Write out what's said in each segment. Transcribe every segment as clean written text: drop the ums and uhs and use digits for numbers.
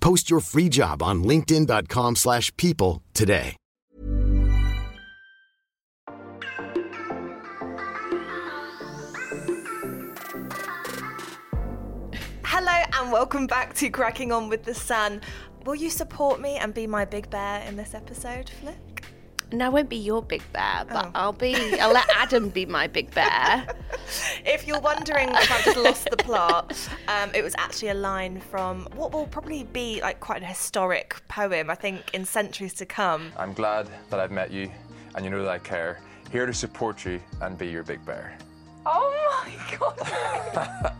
Post your free job on linkedin.com/people today. Hello and welcome back to Cracking On with the Sun. Will you support me and be my big bear in this episode, Flip? No, I won't be your big bear, but I'll let Adam be my big bear. If you're wondering if I've just lost the plot, it was actually a line from what will probably be like quite an historic poem, I think, in centuries to come. I'm glad that I've met you and you know that I care. Here to support you and be your big bear. Oh my God.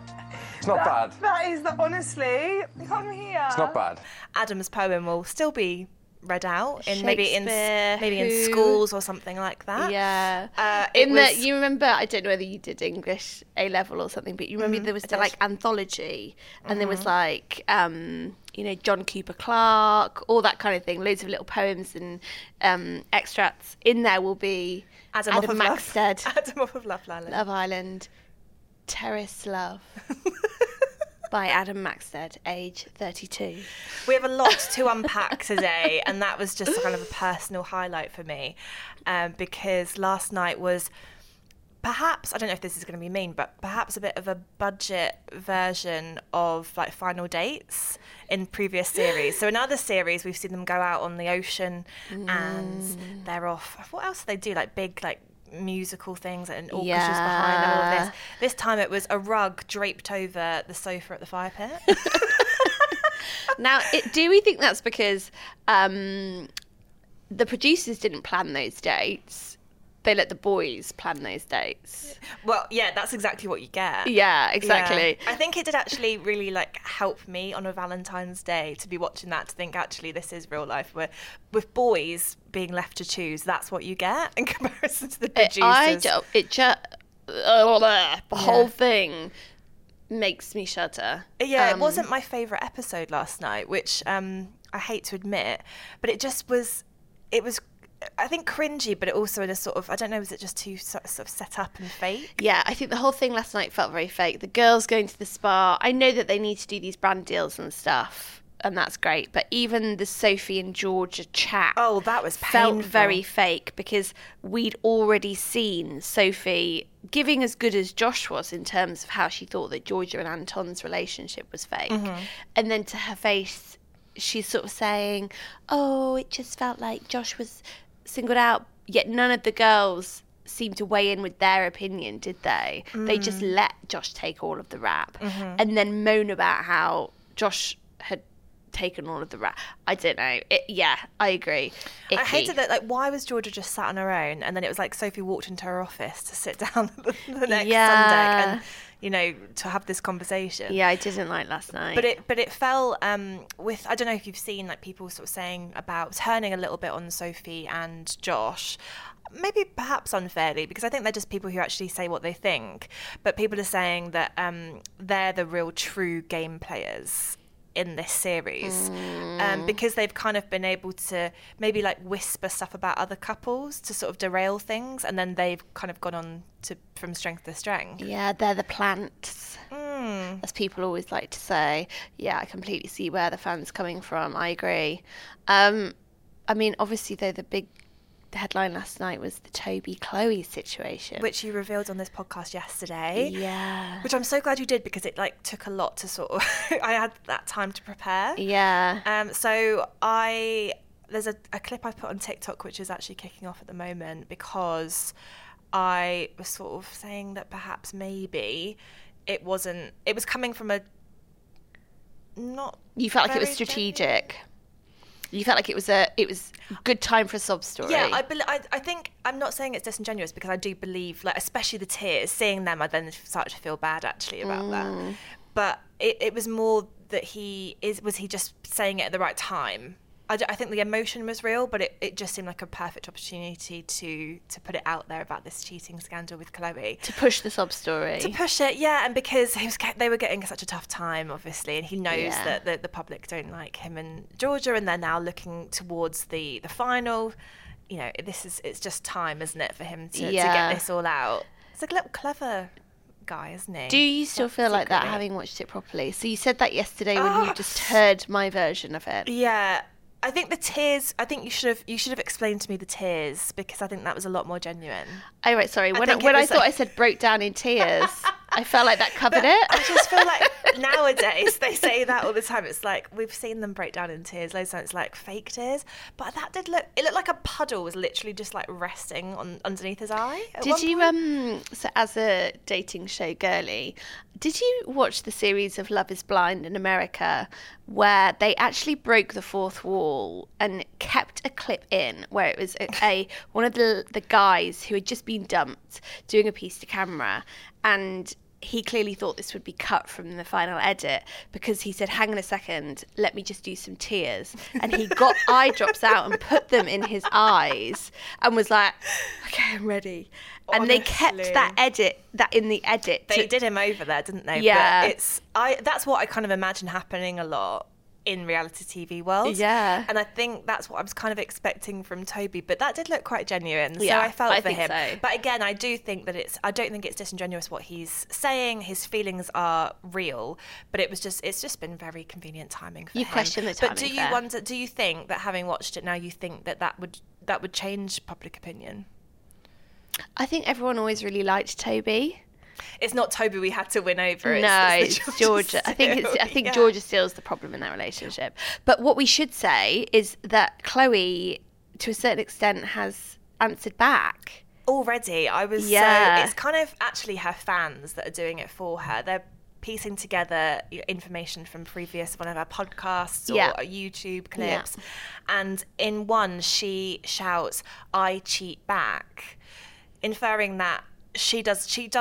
It's not bad. That is, honestly, come here. It's not bad. Adam's poem will still be read out in maybe in schools or something like that. Yeah. You remember, I don't know whether you did English A level or something, but you remember there was the, like, anthology, and there was like John Cooper Clarke, all that kind of thing. Loads of little poems and extracts. In there will be Adam Maxted, Adam off of Love Island, Terrace Love. By Adam Maxted, age 32. We have a lot to unpack today, and that was just kind of a personal highlight for me, because last night was perhaps, I don't know if this is going to be mean, but perhaps a bit of a budget version of like final dates in previous series. So in other series, we've seen them go out on the ocean and they're off. What else do they do? Like big, like musical things and orchestras behind them, all of this. This time it was a rug draped over the sofa at the fire pit. Now, do we think that's because the producers didn't plan those dates? They let the boys plan those dates. Well, yeah, that's exactly what you get. Yeah, exactly. Yeah. I think it did actually really like help me on a Valentine's Day to be watching that, to think actually this is real life. Where with boys being left to choose, that's what you get in comparison to the producers. The whole thing makes me shudder. Yeah, it wasn't my favourite episode last night, which I hate to admit, but it just was. It was, I think, cringy, but it also in a sort of, I don't know, was it just too sort of set up and fake? Yeah, I think the whole thing last night felt very fake. The girls going to the spa, I know that they need to do these brand deals and stuff, and that's great, but even the Sophie and Georgia chat that was painful. Felt very fake, because we'd already seen Sophie giving as good as Josh was in terms of how she thought that Georgia and Anton's relationship was fake. Mm-hmm. And then to her face, she's sort of saying, it just felt like Josh was singled out, yet none of the girls seemed to weigh in with their opinion, did they? They just let Josh take all of the rap and then moan about how Josh had taken all of the rap. I don't know. I agree. Icky. I hated that. Like, why was Georgia just sat on her own? And then it was like Sophie walked into her office to sit down the next Sunday and, to have this conversation. Yeah, I didn't like last night. But it fell with, I don't know if you've seen like people sort of saying about turning a little bit on Sophie and Josh, maybe perhaps unfairly, because I think they're just people who actually say what they think. But people are saying that they're the real true game players in this series, because they've kind of been able to maybe like whisper stuff about other couples to sort of derail things, and then they've kind of gone on to from strength to strength. Yeah, they're the plants, as people always like to say. Yeah, I completely see where the fan's coming from. I agree. I mean, obviously, though, the headline last night was the Toby-Chloe situation, which you revealed on this podcast yesterday. Yeah, which I'm so glad you did, because it like took a lot to sort of I had that time to prepare. Yeah. So I there's a clip I put on TikTok which is actually kicking off at the moment, because I was sort of saying that perhaps maybe it wasn't, it was coming from a not. You felt like it was strategic. You felt like it was a good time for a sob story. Yeah, I think, I'm not saying it's disingenuous, because I do believe, like, especially the tears, seeing them, I then start to feel bad actually about that. But it was more that was he just saying it at the right time? I think the emotion was real, but it just seemed like a perfect opportunity to put it out there about this cheating scandal with Chloe. To push the sob story. To push it, yeah, and because they were getting such a tough time, obviously, and he knows that the public don't like him and Georgia, and they're now looking towards the final. You know, it's just time, isn't it, for him to get this all out? It's like a little clever guy, isn't he? Do you still feel like that, having watched it properly? So you said that yesterday when you just heard my version of it. Yeah. I think the tears, I think you should have explained to me the tears, because I think that was a lot more genuine. Oh, right, sorry. When I thought I said broke down in tears, I felt like that covered it. I just feel like nowadays they say that all the time. It's like, we've seen them break down in tears loads of times, like fake tears. But that looked like a puddle was literally just like resting on underneath his eye. Did you, so as a dating show girly, did you watch the series of Love is Blind in America, where they actually broke the fourth wall and kept a clip in where it was one of the guys who had just been dumped doing a piece to camera, and he clearly thought this would be cut from the final edit, because he said, hang on a second, let me just do some tears. And he got eye drops out and put them in his eyes and was like, okay, I'm ready. And honestly, they kept that in the edit. They did him over there, didn't they? Yeah. But that's what I kind of imagine happening a lot in reality TV world. Yeah. And I think that's what I was kind of expecting from Toby, but that did look quite genuine. So yeah, I felt for him. So. But again, I do think that I don't think it's disingenuous what he's saying. His feelings are real, but it's just been very convenient timing for him. You question the timing. But do you think that, having watched it now, you think that would change public opinion? I think everyone always really liked Toby. It's not Toby we had to win over. It's Georgia. I think Georgia Steel's the problem in that relationship. But what we should say is that Chloe, to a certain extent, has answered back already. So it's kind of actually her fans that are doing it for her. They're piecing together information from previous one of our podcasts or YouTube clips, and in one she shouts, "I cheat back," inferring that she does cheat,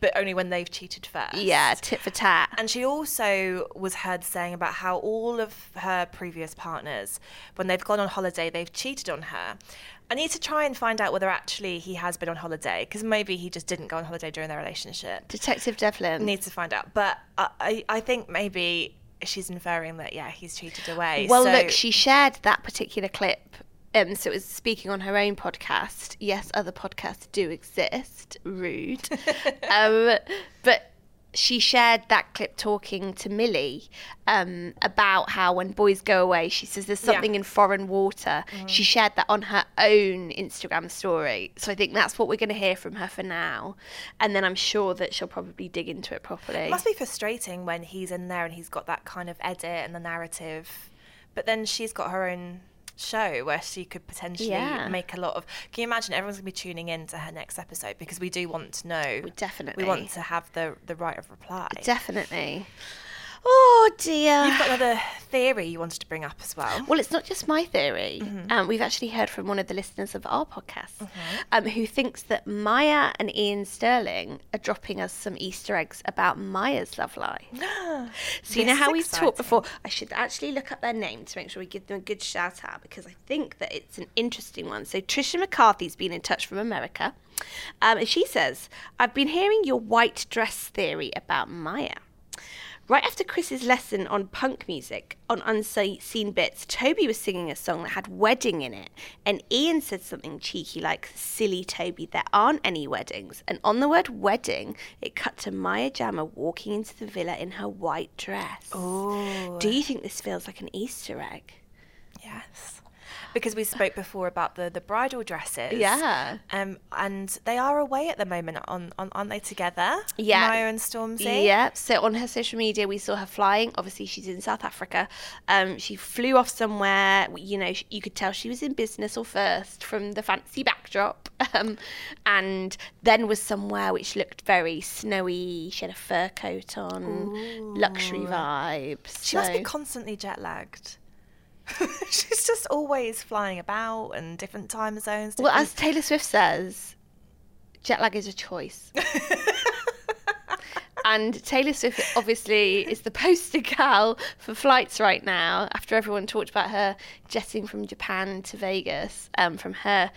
but only when they've cheated first. Yeah, tit for tat. And she also was heard saying about how all of her previous partners, when they've gone on holiday, they've cheated on her. I need to try and find out whether actually he has been on holiday, because maybe he just didn't go on holiday during their relationship. Detective Devlin. Needs to find out. But I think maybe she's inferring that, he's cheated away. Well, look, she shared that particular clip. So it was speaking on her own podcast. Yes, other podcasts do exist. Rude. But she shared that clip talking to Millie about how when boys go away, she says there's something in foreign water. Mm-hmm. She shared that on her own Instagram story. So I think that's what we're going to hear from her for now. And then I'm sure that she'll probably dig into it properly. It must be frustrating when he's in there and he's got that kind of edit and the narrative. But then she's got her own show where she could potentially make a lot of. Can you imagine, everyone's gonna be tuning in to her next episode, because we do want to know. We want to have the right of reply. Definitely. Oh dear. You've got another theory you wanted to bring up as well. Well, it's not just my theory. Mm-hmm. We've actually heard from one of the listeners of our podcast, who thinks that Maya and Iain Stirling are dropping us some Easter eggs about Maya's love life. So you know how we've talked before. I should actually look up their name to make sure we give them a good shout out, because I think that it's an interesting one. So Tricia McCarthy's been in touch from America, and she says, I've been hearing your white dress theory about Maya. Right after Chris's lesson on punk music, on Unseen Bits, Toby was singing a song that had wedding in it, and Iain said something cheeky like, silly Toby, there aren't any weddings. And on the word wedding, it cut to Maya Jama walking into the villa in her white dress. Oh. Do you think this feels like an Easter egg? Yes. because we spoke before about the bridal dresses. Yeah. And they are away at the moment, aren't they, together? Yeah. Maya and Stormzy. Yeah. So on her social media, we saw her flying. Obviously, she's in South Africa. She flew off somewhere. You know, you could tell she was in business or first from the fancy backdrop. And then was somewhere which looked very snowy. She had a fur coat on. Ooh. Luxury vibes. She must be constantly jet lagged. She's just always flying about and different time zones. Well, as Taylor Swift says, jet lag is a choice. And Taylor Swift obviously is the poster gal for flights right now, after everyone talked about her jetting from Japan to Vegas, from her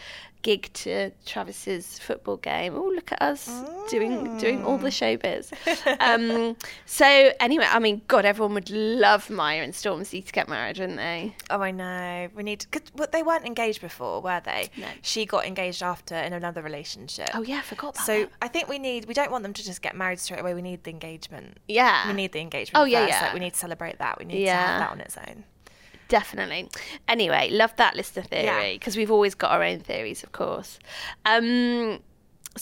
gig to Travis's football game. Oh, look at us doing all the showbiz. So anyway, I mean, God, everyone would love Maya and Stormzy to get married, wouldn't they? Oh, I know. We need, cause they weren't engaged before, were they? No. She got engaged after in another relationship. Oh yeah, I forgot about that. So I think we don't want them to just get married straight away. We need the engagement. Yeah. We need the engagement. Oh yeah, first. Yeah. Like, we need to celebrate that. We need to have that on its own. Definitely. Anyway, love that listener theory, because we've always got our own theories, of course. So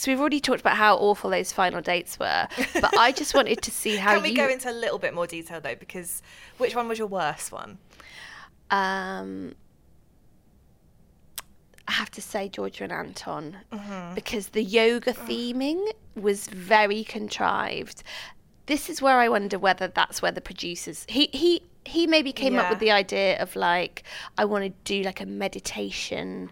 we've already talked about how awful those final dates were, but I just wanted to see how Can we go into a little bit more detail, though, because which one was your worst one? I have to say Georgia and Anton, because the yoga theming was very contrived. This is where I wonder whether that's where the producers... He maybe came up with the idea of, like, I want to do, like, a meditation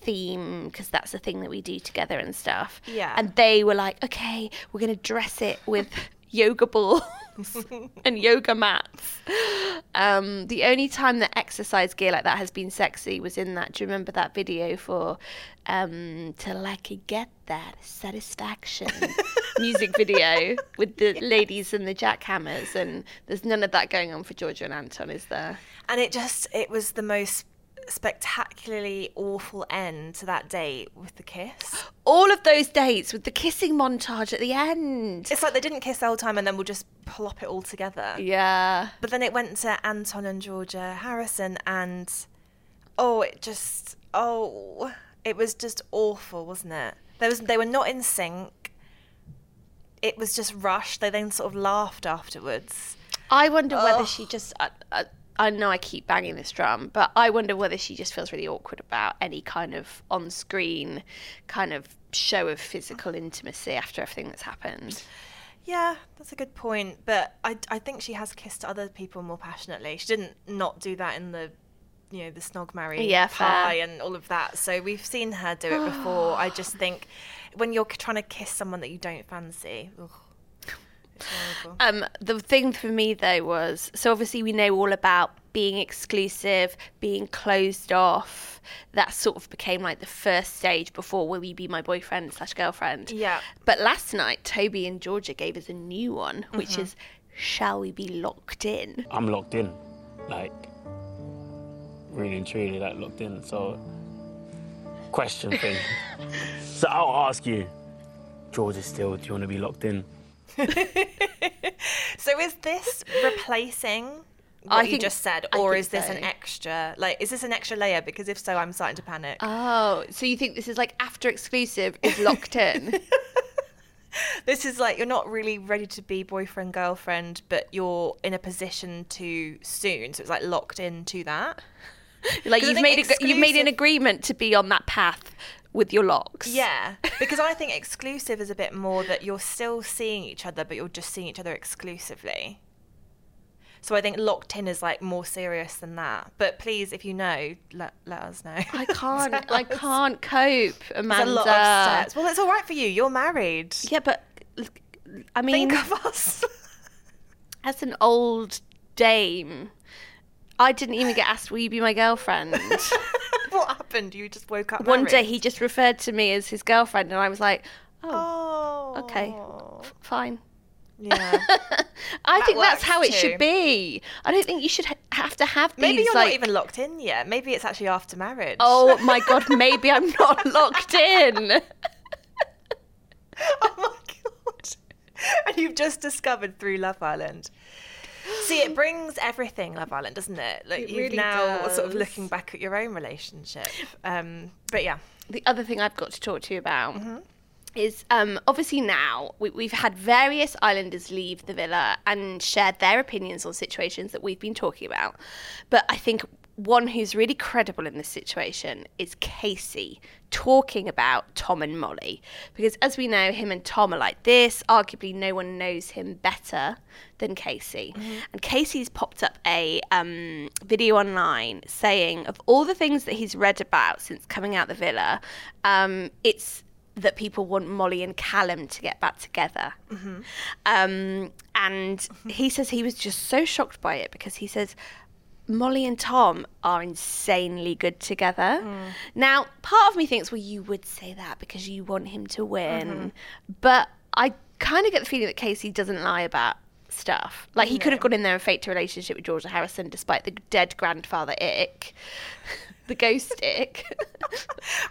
theme because that's the thing that we do together and stuff. Yeah. And they were like, okay, we're going to dress it with yoga balls and yoga mats. The only time that exercise gear like that has been sexy was in that, do you remember that video for Till I Could Get That Satisfaction music video with the ladies and the jackhammers, and there's none of that going on for Georgia and Anton, is there? And it was the most spectacularly awful end to that date with the kiss. All of those dates with the kissing montage at the end. It's like they didn't kiss the whole time and then we'll just plop it all together. Yeah. But then it went to Anton and Georgia Harrison and it was just awful, wasn't it? They were not in sync. It was just rushed. They then sort of laughed afterwards. I wonder whether she just... I know I keep banging this drum, but I wonder whether she just feels really awkward about any kind of on-screen kind of show of physical intimacy after everything that's happened. Yeah, that's a good point. But I think she has kissed other people more passionately. She didn't not do that in the, you know, the snog marry pie and all of that. So we've seen her do it before. I just think when you're trying to kiss someone that you don't fancy... Ugh. The thing for me though was, so obviously we know all about being exclusive, being closed off. That sort of became like the first stage before will you be my boyfriend / girlfriend. Yeah. But last night Toby and Georgia gave us a new one, which is shall we be locked in? I'm locked in, like really and truly, like locked in. So question thing. So I'll ask you, Georgia Steel, do you want to be locked in? So is this replacing what you just said, or is this an extra, like, is this an extra layer? Because if so, I'm starting to panic. Oh, so you think this is like after exclusive is locked in? This is like you're not really ready to be boyfriend, girlfriend, but you're in a position too soon. So it's like locked into that. Like you've made an agreement to be on that path with your locks. Yeah, because I think exclusive is a bit more that you're still seeing each other, but you're just seeing each other exclusively. So I think locked in is like more serious than that. But please, if you know, let us know. I can't. I can't cope, Amanda. There's a lot of steps. Well, it's all right for you. You're married. Yeah, but I mean, think of us as an old dame. I didn't even get asked, will you be my girlfriend? What happened? You just woke up married. One day he just referred to me as his girlfriend and I was like, oh. Okay, fine. Yeah. I think that's how it should be. I don't think you should have to have these. Maybe you're not even locked in yet. Maybe it's actually after marriage. Oh my God, maybe I'm not locked in. Oh my God. And you've just discovered through Love Island. See, it brings everything, Love Island, doesn't it? Like, you're really now does. Sort of looking back at your own relationship. But yeah. The other thing I've got to talk to you about is obviously now we've had various islanders leave the villa and shared their opinions on situations that we've been talking about. But I think one who's really credible in this situation is Casey talking about Tom and Molly, because as we know, him and Tom are like this. Arguably no one knows him better than Casey. And Casey's popped up a video online saying of all the things that he's read about since coming out the villa, it's that people want Molly and Callum to get back together. And he says he was just so shocked by it, because he says Molly and Tom are insanely good together. Now, part of me thinks, well, you would say that because you want him to win. But I kind of get the feeling that Casey doesn't lie about stuff. Like, he could have gone in there and faked a relationship with Georgia Harrison, despite the dead grandfather ick. The ghost ick.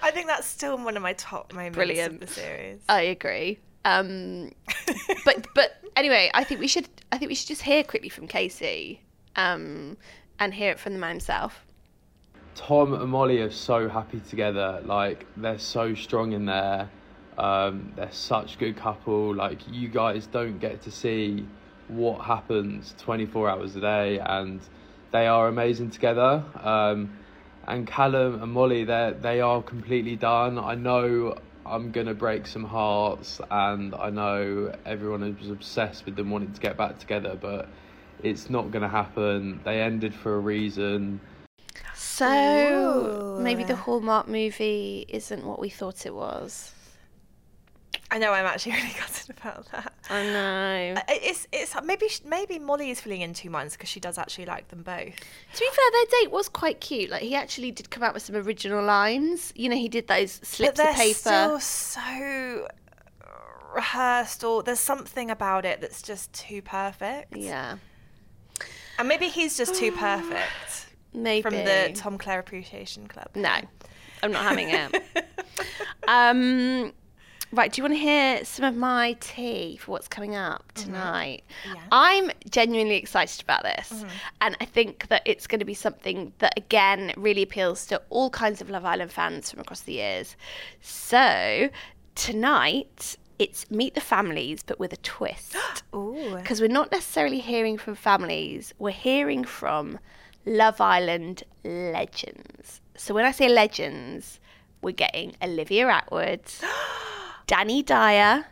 I think that's still one of my top moments of the series. I agree. But anyway, I think we should just hear quickly from Casey and hear it from the man himself. Tom and Molly are so happy together. Like, they're so strong in there. They're such a good couple. Like, you guys don't get to see what happens 24 hours a day, and they are amazing together. And Callum and Molly, they are completely done. I know I'm going to break some hearts, and I know everyone is obsessed with them wanting to get back together, but it's not going to happen. They ended for a reason. So maybe the Hallmark movie isn't what we thought it was. I know, I'm actually really gutted about that. I know. It's maybe Molly is feeling in two minds, because she does actually like them both. To be fair, their date was quite cute. Like, he actually did come out with some original lines. You know, he did those slips of paper. But they're still so rehearsed, or there's something about it that's just too perfect. Yeah. And maybe he's just too perfect. Maybe. From the Tom Clare Appreciation Club. No, I'm not having it. Right, do you want to hear some of my tea for what's coming up tonight? Yeah. I'm genuinely excited about this. And I think that it's going to be something that, again, really appeals to all kinds of Love Island fans from across the years. So tonight, it's Meet the Families, but with a twist. Because we're not necessarily hearing from families. We're hearing from Love Island legends. So when I say legends, we're getting Olivia Attwood. Danny Dyer.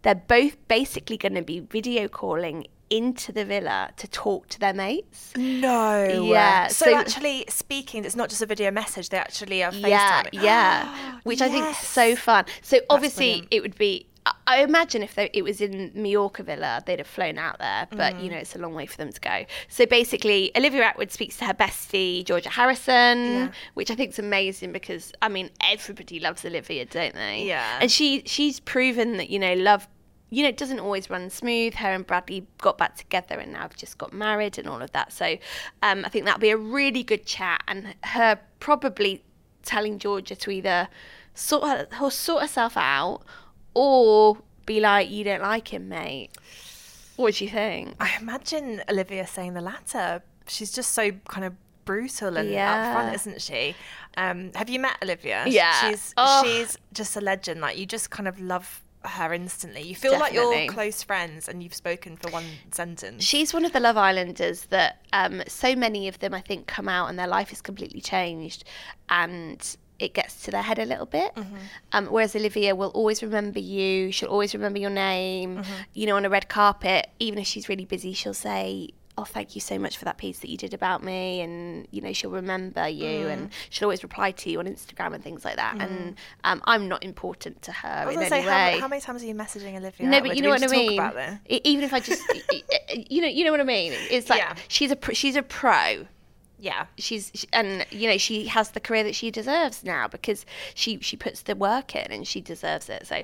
They're both basically going to be video calling into the villa to talk to their mates. No. Yeah. So actually speaking, it's not just a video message. They actually are FaceTiming. Yeah. Which I think is so fun. So that's obviously brilliant. It would be, I imagine if it was in Mallorca Villa, they'd have flown out there. But, you know, it's a long way for them to go. So basically, Olivia Attwood speaks to her bestie, Georgia Harrison, which I think is amazing because, I mean, everybody loves Olivia, don't they? Yeah. And she's proven that, you know, love, you know, it doesn't always run smooth. Her and Bradley got back together and now have just got married and all of that. So I think that'll be a really good chat. And her probably telling Georgia to either sort herself out, or be like, you don't like him, mate. What do you think? I imagine Olivia saying the latter. She's just so kind of brutal and upfront, isn't she? Have you met Olivia? Yeah. She's just a legend. Like, you just kind of love her instantly. You feel like you're close friends and you've spoken for one sentence. She's one of the Love Islanders that so many of them, I think, come out and their life is completely changed and it gets to their head a little bit. Whereas Olivia will always remember you. She'll always remember your name. You know, on a red carpet, even if she's really busy, she'll say, oh, thank you so much for that piece that you did about me. And, you know, she'll remember you and she'll always reply to you on Instagram and things like that. And I'm not important to her in any way. How many times are you messaging Olivia? No, but you know what I mean? Talk about this? Even if I just, you know what I mean? It's like, she's a pro. Yeah, and you know, she has the career that she deserves now because she puts the work in and she deserves it. So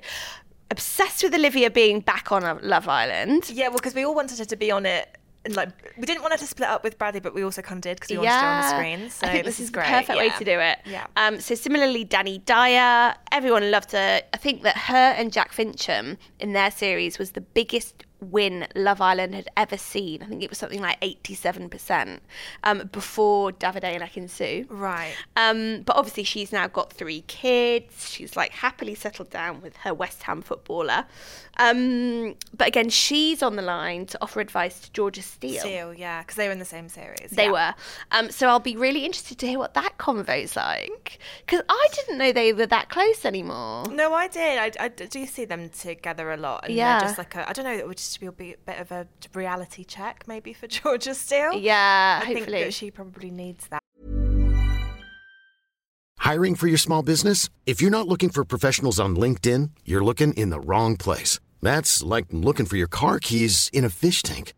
obsessed with Olivia being back on Love Island. Yeah, well, because we all wanted her to be on it. And like, we didn't want her to split up with Bradley, but we also kind of did because we wanted her on the screen. So I think this is great. Perfect way to do it. Yeah. So similarly, Danny Dyer, everyone loved her. I think that her and Jack Fincham in their series was the biggest win Love Island had ever seen. I think it was something like 87%, before Davide and Iain and Sue. Right. But obviously she's now got 3 kids. She's like happily settled down with her West Ham footballer. But again, she's on the line to offer advice to Georgia Steel. Steel, yeah, because they were in the same series. They were. So I'll be really interested to hear what that convo's like, because I didn't know they were that close anymore. No, I did. I do see them together a lot. And yeah. They're just like a, I don't know, it would just be a bit of a reality check maybe for Georgia Steel. Yeah, I hopefully. Think that she probably needs that. Hiring for your small business? If you're not looking for professionals on LinkedIn, you're looking in the wrong place. That's like looking for your car keys in a fish tank.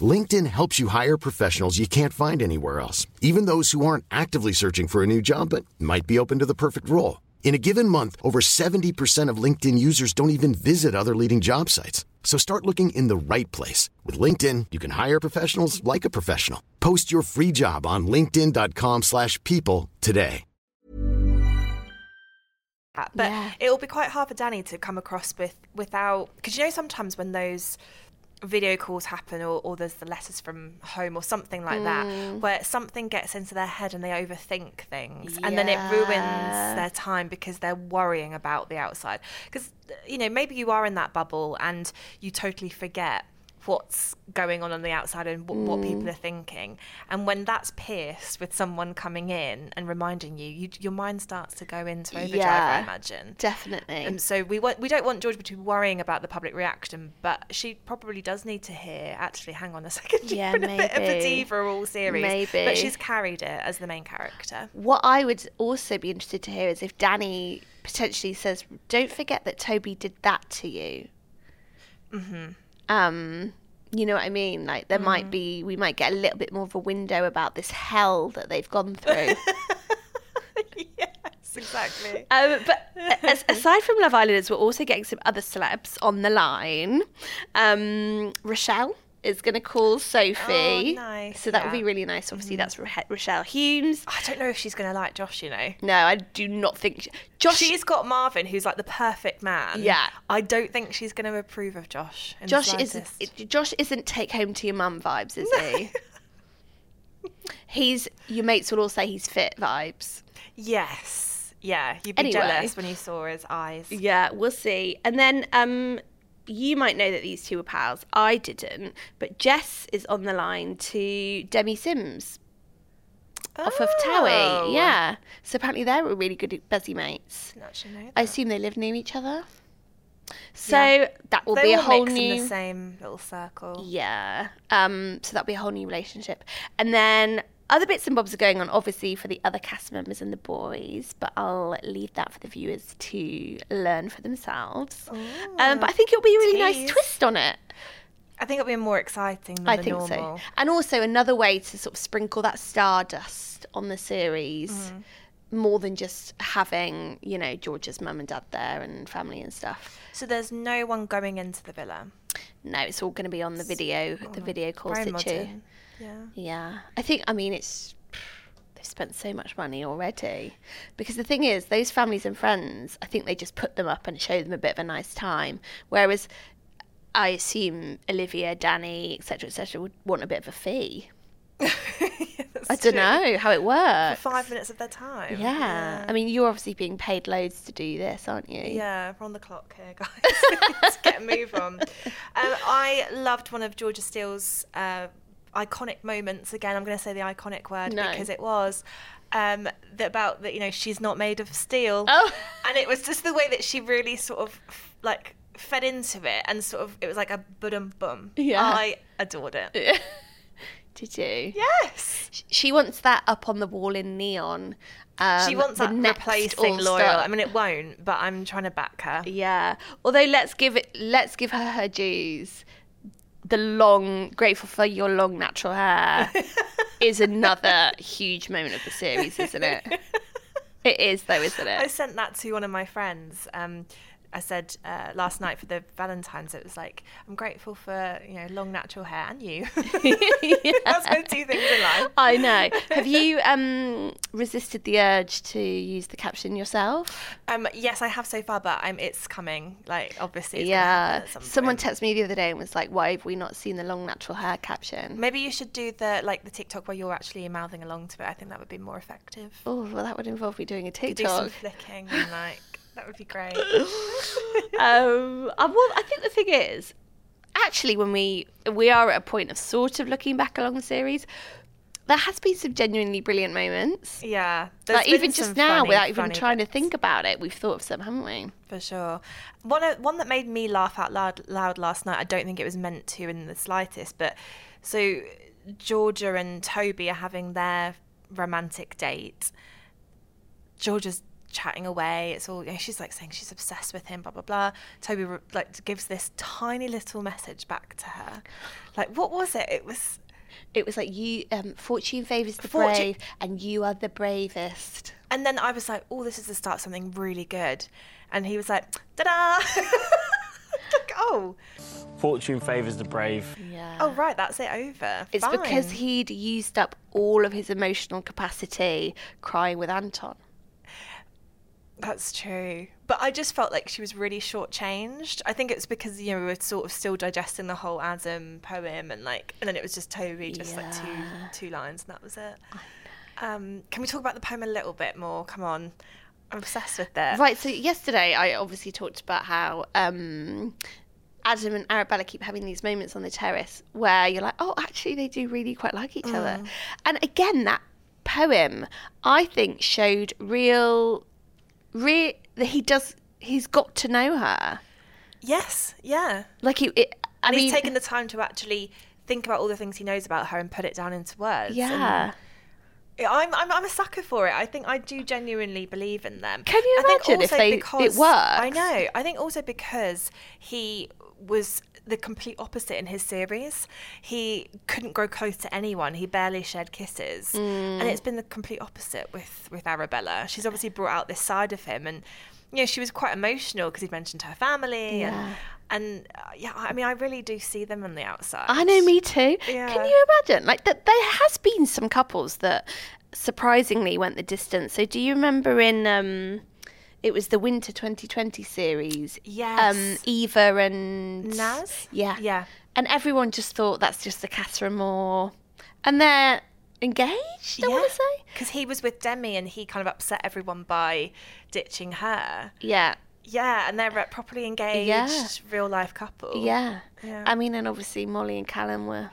LinkedIn helps you hire professionals you can't find anywhere else, even those who aren't actively searching for a new job but might be open to the perfect role. In a given month, over 70% of LinkedIn users don't even visit other leading job sites. So start looking in the right place. With LinkedIn, you can hire professionals like a professional. Post your free job on linkedin.com/people today. But yeah. It will be quite hard for Danny to come across with without... Because, you know, sometimes when those video calls happen or there's the letters from home or something like that, where something gets into their head and they overthink things, and then it ruins their time because they're worrying about the outside. Because, you know, maybe you are in that bubble and you totally forget what's going on the outside and what people are thinking, and when that's pierced with someone coming in and reminding you, your mind starts to go into overdrive. I imagine, definitely. And so we don't want Georgia to be worrying about the public reaction, but she probably does need to hear, actually, hang on a second, yeah, maybe a bit of a diva all series, maybe. But she's carried it as the main character. What I would also be interested to hear is if Danny potentially says, don't forget that Toby did that to you. Mm-hmm. You know what I mean? Like, there might be, we might get a little bit more of a window about this hell that they've gone through. Yes, exactly. But aside from Love Islanders, we're also getting some other celebs on the line. Rochelle is going to call Sophie. Oh, nice. So that would be really nice. Obviously, that's Rochelle Humes. I don't know if she's going to like Josh, you know. No, I do not think... Josh... She's got Marvin, who's like the perfect man. Yeah. I don't think she's going to approve of Josh. Josh isn't take home to your mum vibes, is he? He's, your mates will all say he's fit vibes. Yes. Yeah, you'd be jealous when you saw his eyes. Yeah, we'll see. And then... you might know that these two were pals. I didn't. But Jess is on the line to Demi Sims off of Towie. Yeah. So apparently they were really good busy mates. Didn't actually know that. I assume they live near each other. So that will be a whole new... They all mix in the same little circle. Yeah. So that'll be a whole new relationship. And then other bits and bobs are going on, obviously, for the other cast members and the boys, but I'll leave that for the viewers to learn for themselves. Ooh, but I think it'll be a really nice twist on it. I think it'll be more exciting than normal. So. And also another way to sort of sprinkle that stardust on the series, more than just having, you know, Georgia's mum and dad there and family and stuff. So there's no one going into the villa? No, it's all going to be on the video call situ. Modern. Yeah. I think, I mean, it's, they've spent so much money already, because the thing is, those families and friends, I think they just put them up and show them a bit of a nice time. Whereas I assume Olivia, Danny, etc., would want a bit of a fee. I don't know how it works. For 5 minutes of their time. Yeah. I mean, you're obviously being paid loads to do this, aren't you? Yeah, we're on the clock here, guys. Let's get a move on. I loved one of Georgia Steele's iconic moments. Again, I'm going to say the iconic word because it was about that, you know, she's not made of steel. Oh. And it was just the way that she really sort of like fed into it, and sort of, it was like a bum. Yeah. I adored it. Yeah. Did you? Yes. She wants that up on the wall in neon. She wants that replacing Loyal. I mean, it won't, but I'm trying to back her. Yeah. Although let's give her dues. The long, Grateful for Your Long Natural Hair is another huge moment of the series, isn't it? It is, though, isn't it? I sent that to one of my friends I said last night for the Valentine's, it was like, I'm grateful for, you know, long natural hair and you. That's been two things in life. I know. Have you resisted the urge to use the caption yourself? Yes, I have so far, but it's coming. Like, obviously. It's yeah. Someone texted me the other day and was like, why have we not seen the long natural hair caption? Maybe you should do the TikTok where you're actually mouthing along to it. I think that would be more effective. Oh, well, that would involve me doing a TikTok. You could do some flicking and that would be great. I think the thing is, actually, when we are at a point of sort of looking back along the series, there has been some genuinely brilliant moments. Yeah. Like even just now, without even trying to think about it, we've thought of some, haven't we? For sure. One that made me laugh out loud last night, I don't think it was meant to in the slightest, but so Georgia and Toby are having their romantic date. Georgia's chatting away, it's all, you know, she's like saying she's obsessed with him, blah blah blah. Toby gives this tiny little message back to her, like, what was it? It was like, you fortune favors the brave and you are the bravest. And then I was like, oh, this is the start of something really good. And he was like, ta-da. Like, oh, fortune favours the brave. Yeah. Oh, right, that's it, over. It's fine. Because he'd used up all of his emotional capacity crying with Anton. That's true. But I just felt like she was really shortchanged. I think it's because, you know, we were sort of still digesting the whole Adam poem and then it was just Toby, just two lines, and that was it. Can we talk about the poem a little bit more? Come on. I'm obsessed with that. Right, so yesterday I obviously talked about how Adam and Arabella keep having these moments on the terrace where you're like, oh, actually they do really quite like each other. And again, that poem, I think, showed real that he's got to know her. Yes, yeah. He's taken the time to actually think about all the things he knows about her and put it down into words. Yeah. I'm a sucker for it. I think I do genuinely believe in them. Can you imagine it works? I know. I think also because he was the complete opposite in his series. He couldn't grow close to anyone. He barely shared kisses. And it's been the complete opposite with Arabella. She's obviously brought out this side of him, and, you know, she was quite emotional because he'd mentioned her family. Yeah. I really do see them on the outside. I know, me too. Yeah. Can you imagine? There has been some couples that surprisingly went the distance. So do you remember in, it was the Winter 2020 series? Yes. Eva and... Naz? Yeah. Yeah. And everyone just thought that's just the Catherine Moore. And they're engaged, I want to say. Because he was with Demi and he kind of upset everyone by ditching her. Yeah. Yeah, and they're a properly engaged, real-life couple. Yeah. Yeah. I mean, and obviously Molly and Callum were...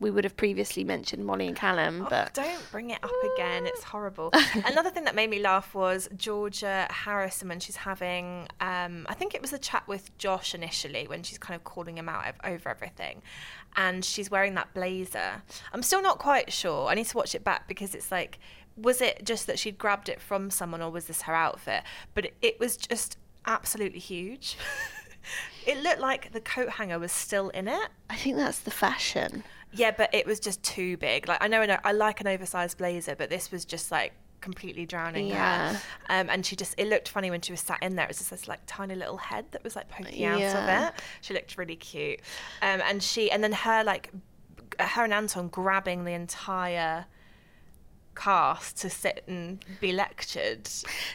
We would have previously mentioned Molly and Callum, but... Oh, don't bring it up again. It's horrible. Another thing that made me laugh was Georgia Harrison when she's having... I think it was the chat with Josh initially when she's kind of calling him out over everything. And she's wearing that blazer. I'm still not quite sure. I need to watch it back because it's like... Was it just that she'd grabbed it from someone or was this her outfit? But it was just... absolutely huge. It looked like the coat hanger was still in it. I think that's the fashion. Yeah, but it was just too big. Like, I know I like an oversized blazer, but this was just like completely drowning her. And she just, it looked funny when she was sat in there. It was just this like tiny little head that was like poking out of it. She looked really cute. And her and Anton grabbing the entire cast to sit and be lectured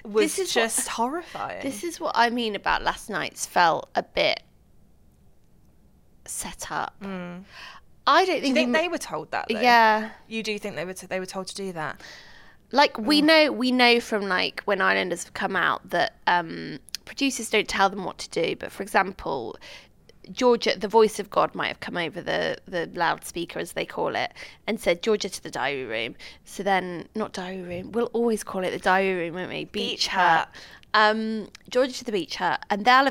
was just horrifying. This is what I mean about last night's felt a bit set up. I don't think... Do you think they were told that, though? Yeah. You do think they were told to do that? We know from when Islanders have come out that producers don't tell them what to do, but for example... Georgia, the voice of God, might have come over the loudspeaker, as they call it, and said, Georgia to the diary room. So then, not diary room, we'll always call it the diary room, won't we? Beach hut. Georgia to the beach hut. And they'll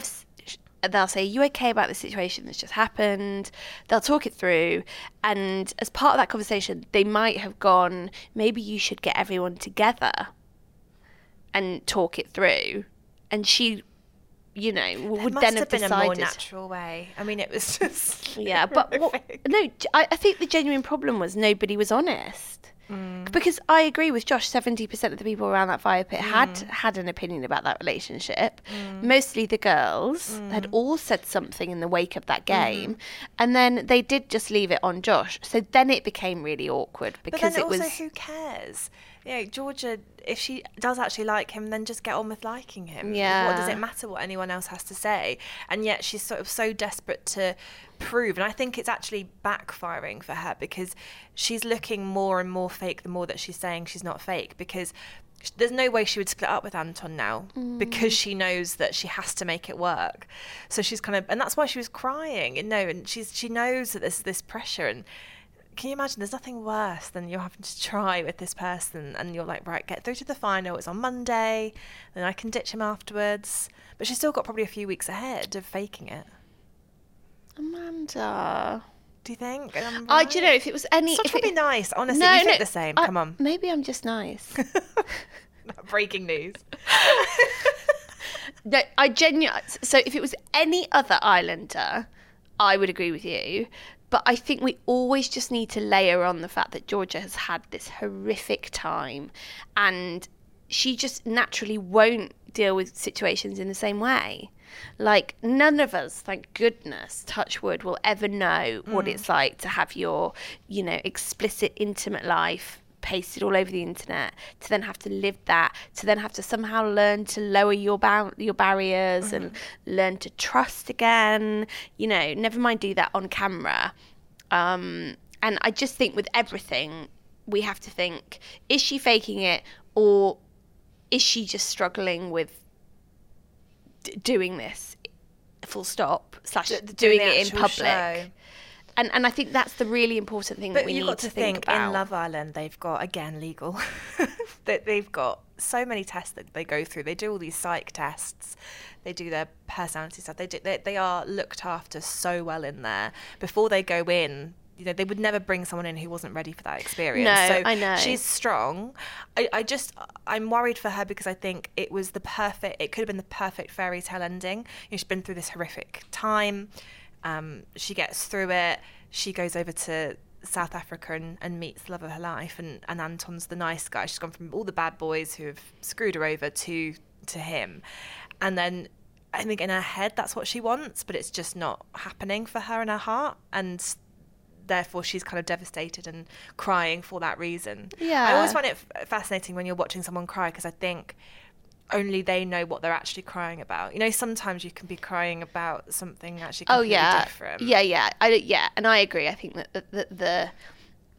say, are you okay about the situation that's just happened? They'll talk it through. And as part of that conversation, they might have gone, maybe you should get everyone together and talk it through. And she... You know, would then have decided. It must have been a more natural way. I mean, it was just... Yeah, horrific. I think the genuine problem was nobody was honest. Because I agree with Josh, 70% of the people around that fire pit had an opinion about that relationship. Mostly the girls had all said something in the wake of that game, and then they did just leave it on Josh. So then it became really awkward because but then it also, was who cares? Yeah, Georgia, if she does actually like him, then just get on with liking him. Yeah. What does it matter what anyone else has to say? And yet she's sort of so desperate to prove. And I think it's actually backfiring for her because she's looking more and more fake the more that she's saying she's not fake, because there's no way she would split up with Anton now because she knows that she has to make it work. So she's kind of, and that's why she was crying, you know, and she knows that there's this pressure. And can you imagine, there's nothing worse than you're having to try with this person and you're like, right, get through to the final, it's on Monday, then I can ditch him afterwards. But she's still got probably a few weeks ahead of faking it. Amanda, do you think? Right? I don't know if it was any. Such would be nice, honestly. No, you think the same. Come on. Maybe I'm just nice. Breaking news. No, I genuinely. So if it was any other Islander, I would agree with you. But I think we always just need to layer on the fact that Georgia has had this horrific time, and she just naturally won't deal with situations in the same way. Like, none of us, thank goodness, touch wood, will ever know what it's like to have your, you know, explicit, intimate life pasted all over the internet, to then have to live that, to then have to somehow learn to lower your barriers and learn to trust again, you know, never mind do that on camera. And I just think with everything, we have to think, is she faking it or is she just struggling with doing this, full stop, slash doing it in public show. And I think that's the really important thing that we need to think about. But you've got to think, in Love Island, they've got, again, legal, that they've got so many tests that they go through. They do all these psych tests. They do their personality stuff. They are looked after so well in there. Before they go in, you know, they would never bring someone in who wasn't ready for that experience. No, so I know. She's strong. I'm worried for her because I think it could have been the perfect fairy tale ending. You know, she's been through this horrific time. She gets through it. She goes over to South Africa and meets the love of her life. And Anton's the nice guy. She's gone from all the bad boys who have screwed her over to him. And then I think in her head, that's what she wants, but it's just not happening for her in her heart. And therefore, she's kind of devastated and crying for that reason. Yeah. I always find it fascinating when you're watching someone cry, because I think only they know what they're actually crying about. You know, sometimes you can be crying about something actually completely different. And I agree. I think that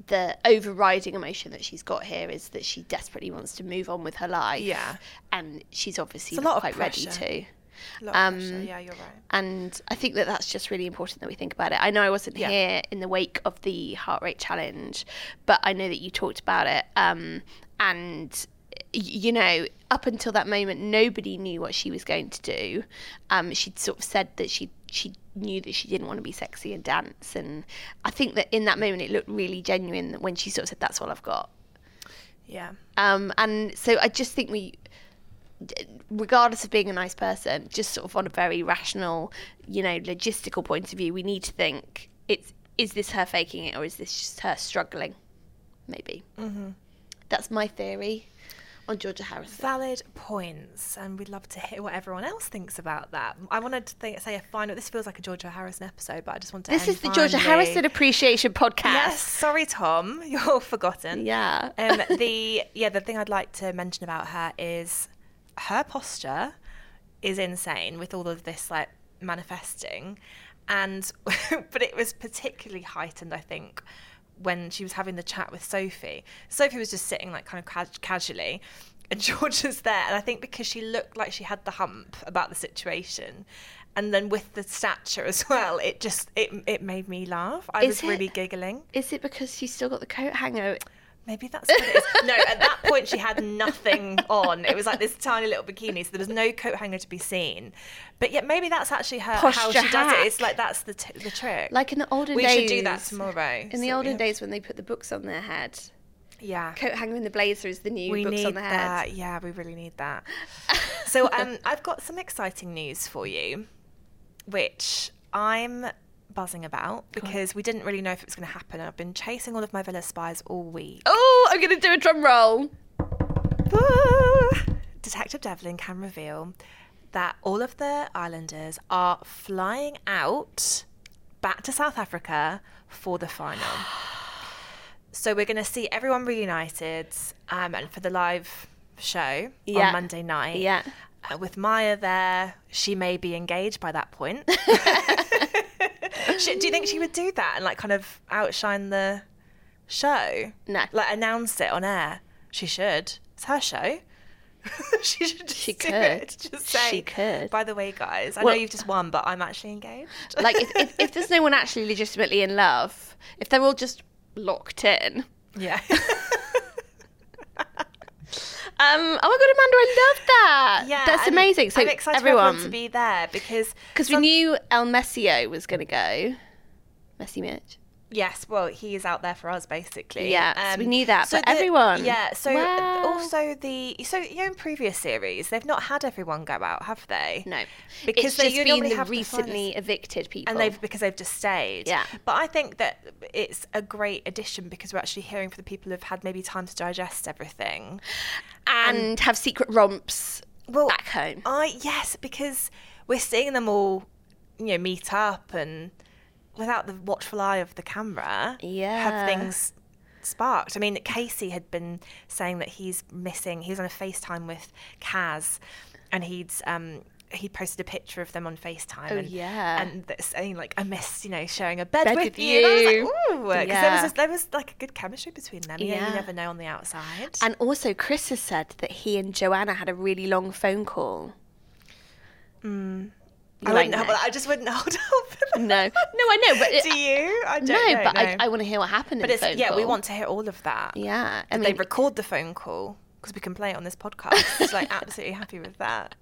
the overriding emotion that she's got here is that she desperately wants to move on with her life. Yeah. And she's obviously not quite ready to. A lot of pressure. Yeah, you're right. And I think that that's just really important that we think about it. I know I wasn't here in the wake of the heart rate challenge, but I know that you talked about it. And you know, up until that moment, nobody knew what she was going to do. She'd sort of said that she knew that she didn't want to be sexy and dance. And I think that in that moment, it looked really genuine when she sort of said, "That's all I've got." Yeah. And so I just think we, regardless of being a nice person, just sort of on a very rational, you know, logistical point of view, we need to think, is this her faking it or is this just her struggling? Maybe. Mm-hmm. That's my theory on Georgia Harrison. Valid points, and we'd love to hear what everyone else thinks about that. I wanted to say a final. This feels like a Georgia Harrison episode, but I just want to. This is the Georgia Harrison Appreciation Podcast. Yes, sorry, Tom, you're forgotten. Yeah. The thing I'd like to mention about her is her posture is insane with all of this like manifesting, and but it was particularly heightened, I think, when she was having the chat with Sophie. Sophie was just sitting like kind of casually, and Georgia's there, and I think because she looked like she had the hump about the situation, and then with the stature as well, it just it made me laugh. I was really giggling. Is it because she's still got the coat hanger? Maybe that's what it is. No, at that point she had nothing on. It was like this tiny little bikini, so there was no coat hanger to be seen. But yet maybe that's actually her posture how she does it. It's like that's the trick. Like in the olden days. We should do that tomorrow. In the olden days when they put the books on their head. Yeah. Coat hanger and the blazer is the new books on the head. That. Yeah, we really need that. So I've got some exciting news for you, which I'm buzzing about because we didn't really know if it was going to happen. I've been chasing all of my Villa spies all week. Oh, I'm going to do a drum roll. Ah. Detective Devlin can reveal that all of the islanders are flying out back to South Africa for the final. So we're going to see everyone reunited and for the live show on Monday night. Yeah. With Maya there, she may be engaged by that point. Do you think she would do that and like kind of outshine the show? No. Like announce it on air? She should. It's her show. She should just Just say, she could. By the way, guys, I know you've just won, but I'm actually engaged. Like if there's no one actually legitimately in love, if they're all just locked in. Yeah. Oh my god, Amanda, I love that. Yeah, that's amazing. So I'm excited for everyone to be there because we knew El Messio was going to go. Messy Mitch. Yes, well, he is out there for us basically. Yeah, so we knew that. So everyone. Yeah. So also in previous series they've not had everyone go out, have they? No, because it's just been the recently evicted people, and they've just stayed. Yeah. But I think that it's a great addition because we're actually hearing from the people who've had maybe time to digest everything, and have secret romps back home. Yes, because we're seeing them all, meet up and. Without the watchful eye of the camera, have things sparked. I mean, Casey had been saying that he's missing. He was on a FaceTime with Kaz, and he posted a picture of them on FaceTime. Oh, and saying like, I miss sharing a bed with you. And I was like, ooh, because there was like a good chemistry between them. You never know on the outside. And also, Chris has said that he and Joanna had a really long phone call. Mm. I just wouldn't hold out for that. No. I know. But do you? I don't know. But no. I want to hear what happened in the phone call. Yeah, we want to hear all of that. Yeah. I mean, they record the phone call because we can play it on this podcast. It's absolutely happy with that.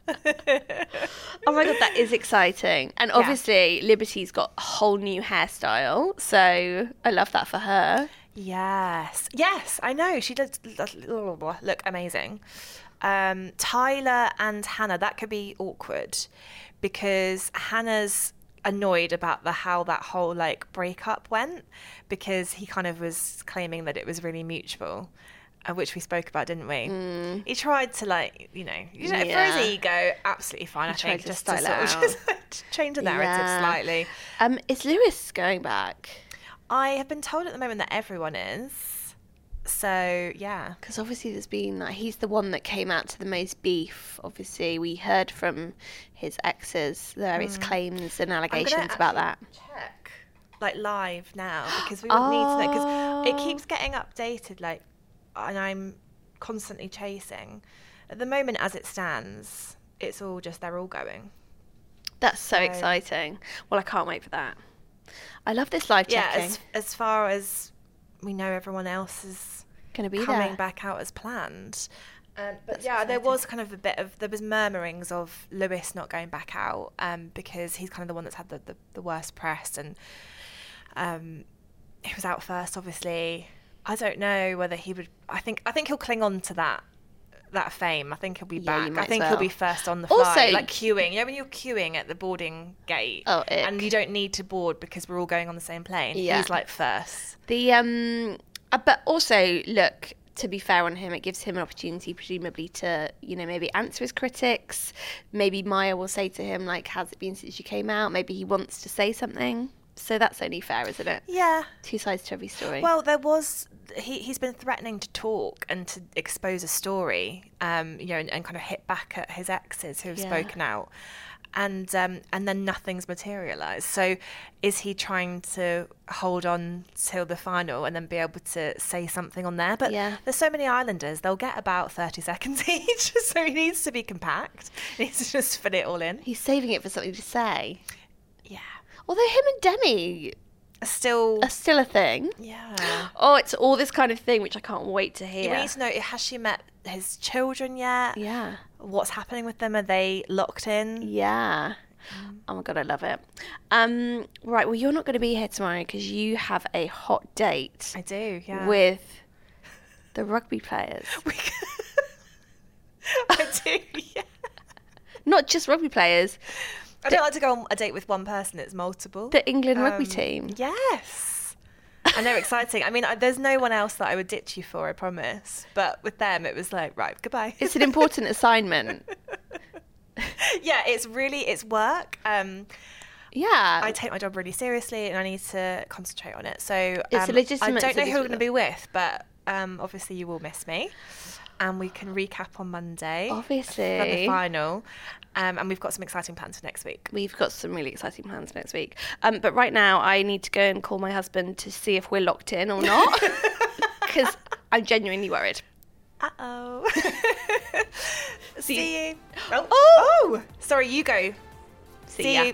Oh, my God, that is exciting. And obviously, Liberty's got a whole new hairstyle. So I love that for her. Yes. Yes, I know. She does look amazing. Tyler and Hannah, that could be awkward. Because Hannah's annoyed about how that whole breakup went, because he kind of was claiming that it was really mutual, which we spoke about, didn't we? Mm. He tried to for his ego, absolutely fine. I think just to change the narrative slightly. Is Luis going back? I have been told at the moment that everyone is. So yeah, because obviously there's been he's the one that came out to the most beef. Obviously, we heard from his exes various claims and allegations about that. Check live now because we would need to know because it keeps getting updated. And I'm constantly chasing. At the moment, as it stands, it's all just they're all going. That's so exciting. Well, I can't wait for that. I love this live checking. Yeah, as far as. We know everyone else is going to be coming back out as planned. But there was kind of a bit of, there was murmurings of Lewis not going back out because he's kind of the one that's had the worst press and he was out first, obviously. I don't know whether he would, I think he'll cling on to that fame. I think he'll be back. I think he'll be first on the flight. Like queuing. You know when you're queuing at the boarding gate and you don't need to board because we're all going on the same plane. Yeah. He's first. But also look, to be fair on him, it gives him an opportunity presumably to, maybe answer his critics. Maybe Maya will say to him, how's it been since you came out? Maybe he wants to say something. So that's only fair, isn't it? Yeah. Two sides to every story. Well, there was... He's been threatening to talk and to expose a story, and kind of hit back at his exes who have spoken out. And then nothing's materialised. So is he trying to hold on till the final and then be able to say something on there? But there's so many islanders, they'll get about 30 seconds each. So he needs to be compact. He needs to just fit it all in. He's saving it for something to say. Yeah. Although him and Demi are still a thing. Yeah. Oh, it's all this kind of thing, which I can't wait to hear. We need to know, has she met his children yet? Yeah. What's happening with them? Are they locked in? Yeah. Oh, my God, I love it. Right, well, you're not going to be here tomorrow because you have a hot date. I do, yeah. With the rugby players. I do, yeah. Not just rugby players. I don't like to go on a date with one person, it's multiple. The England rugby team. Yes. And they're exciting. I mean, there's no one else that I would ditch you for, I promise. But with them, it was like, right, goodbye. It's an important assignment. Yeah, it's work. Yeah. I take my job really seriously and I need to concentrate on it. So it's a legitimate. I don't know who I'm going to be with, but obviously you will miss me. And we can recap on Monday. Obviously. For the final. And we've got some exciting plans for next week. We've got some really exciting plans next week. But right now, I need to go and call my husband to see if we're locked in or not. Because I'm genuinely worried. Uh-oh. See you. Oh. Sorry, you go. See ya. You.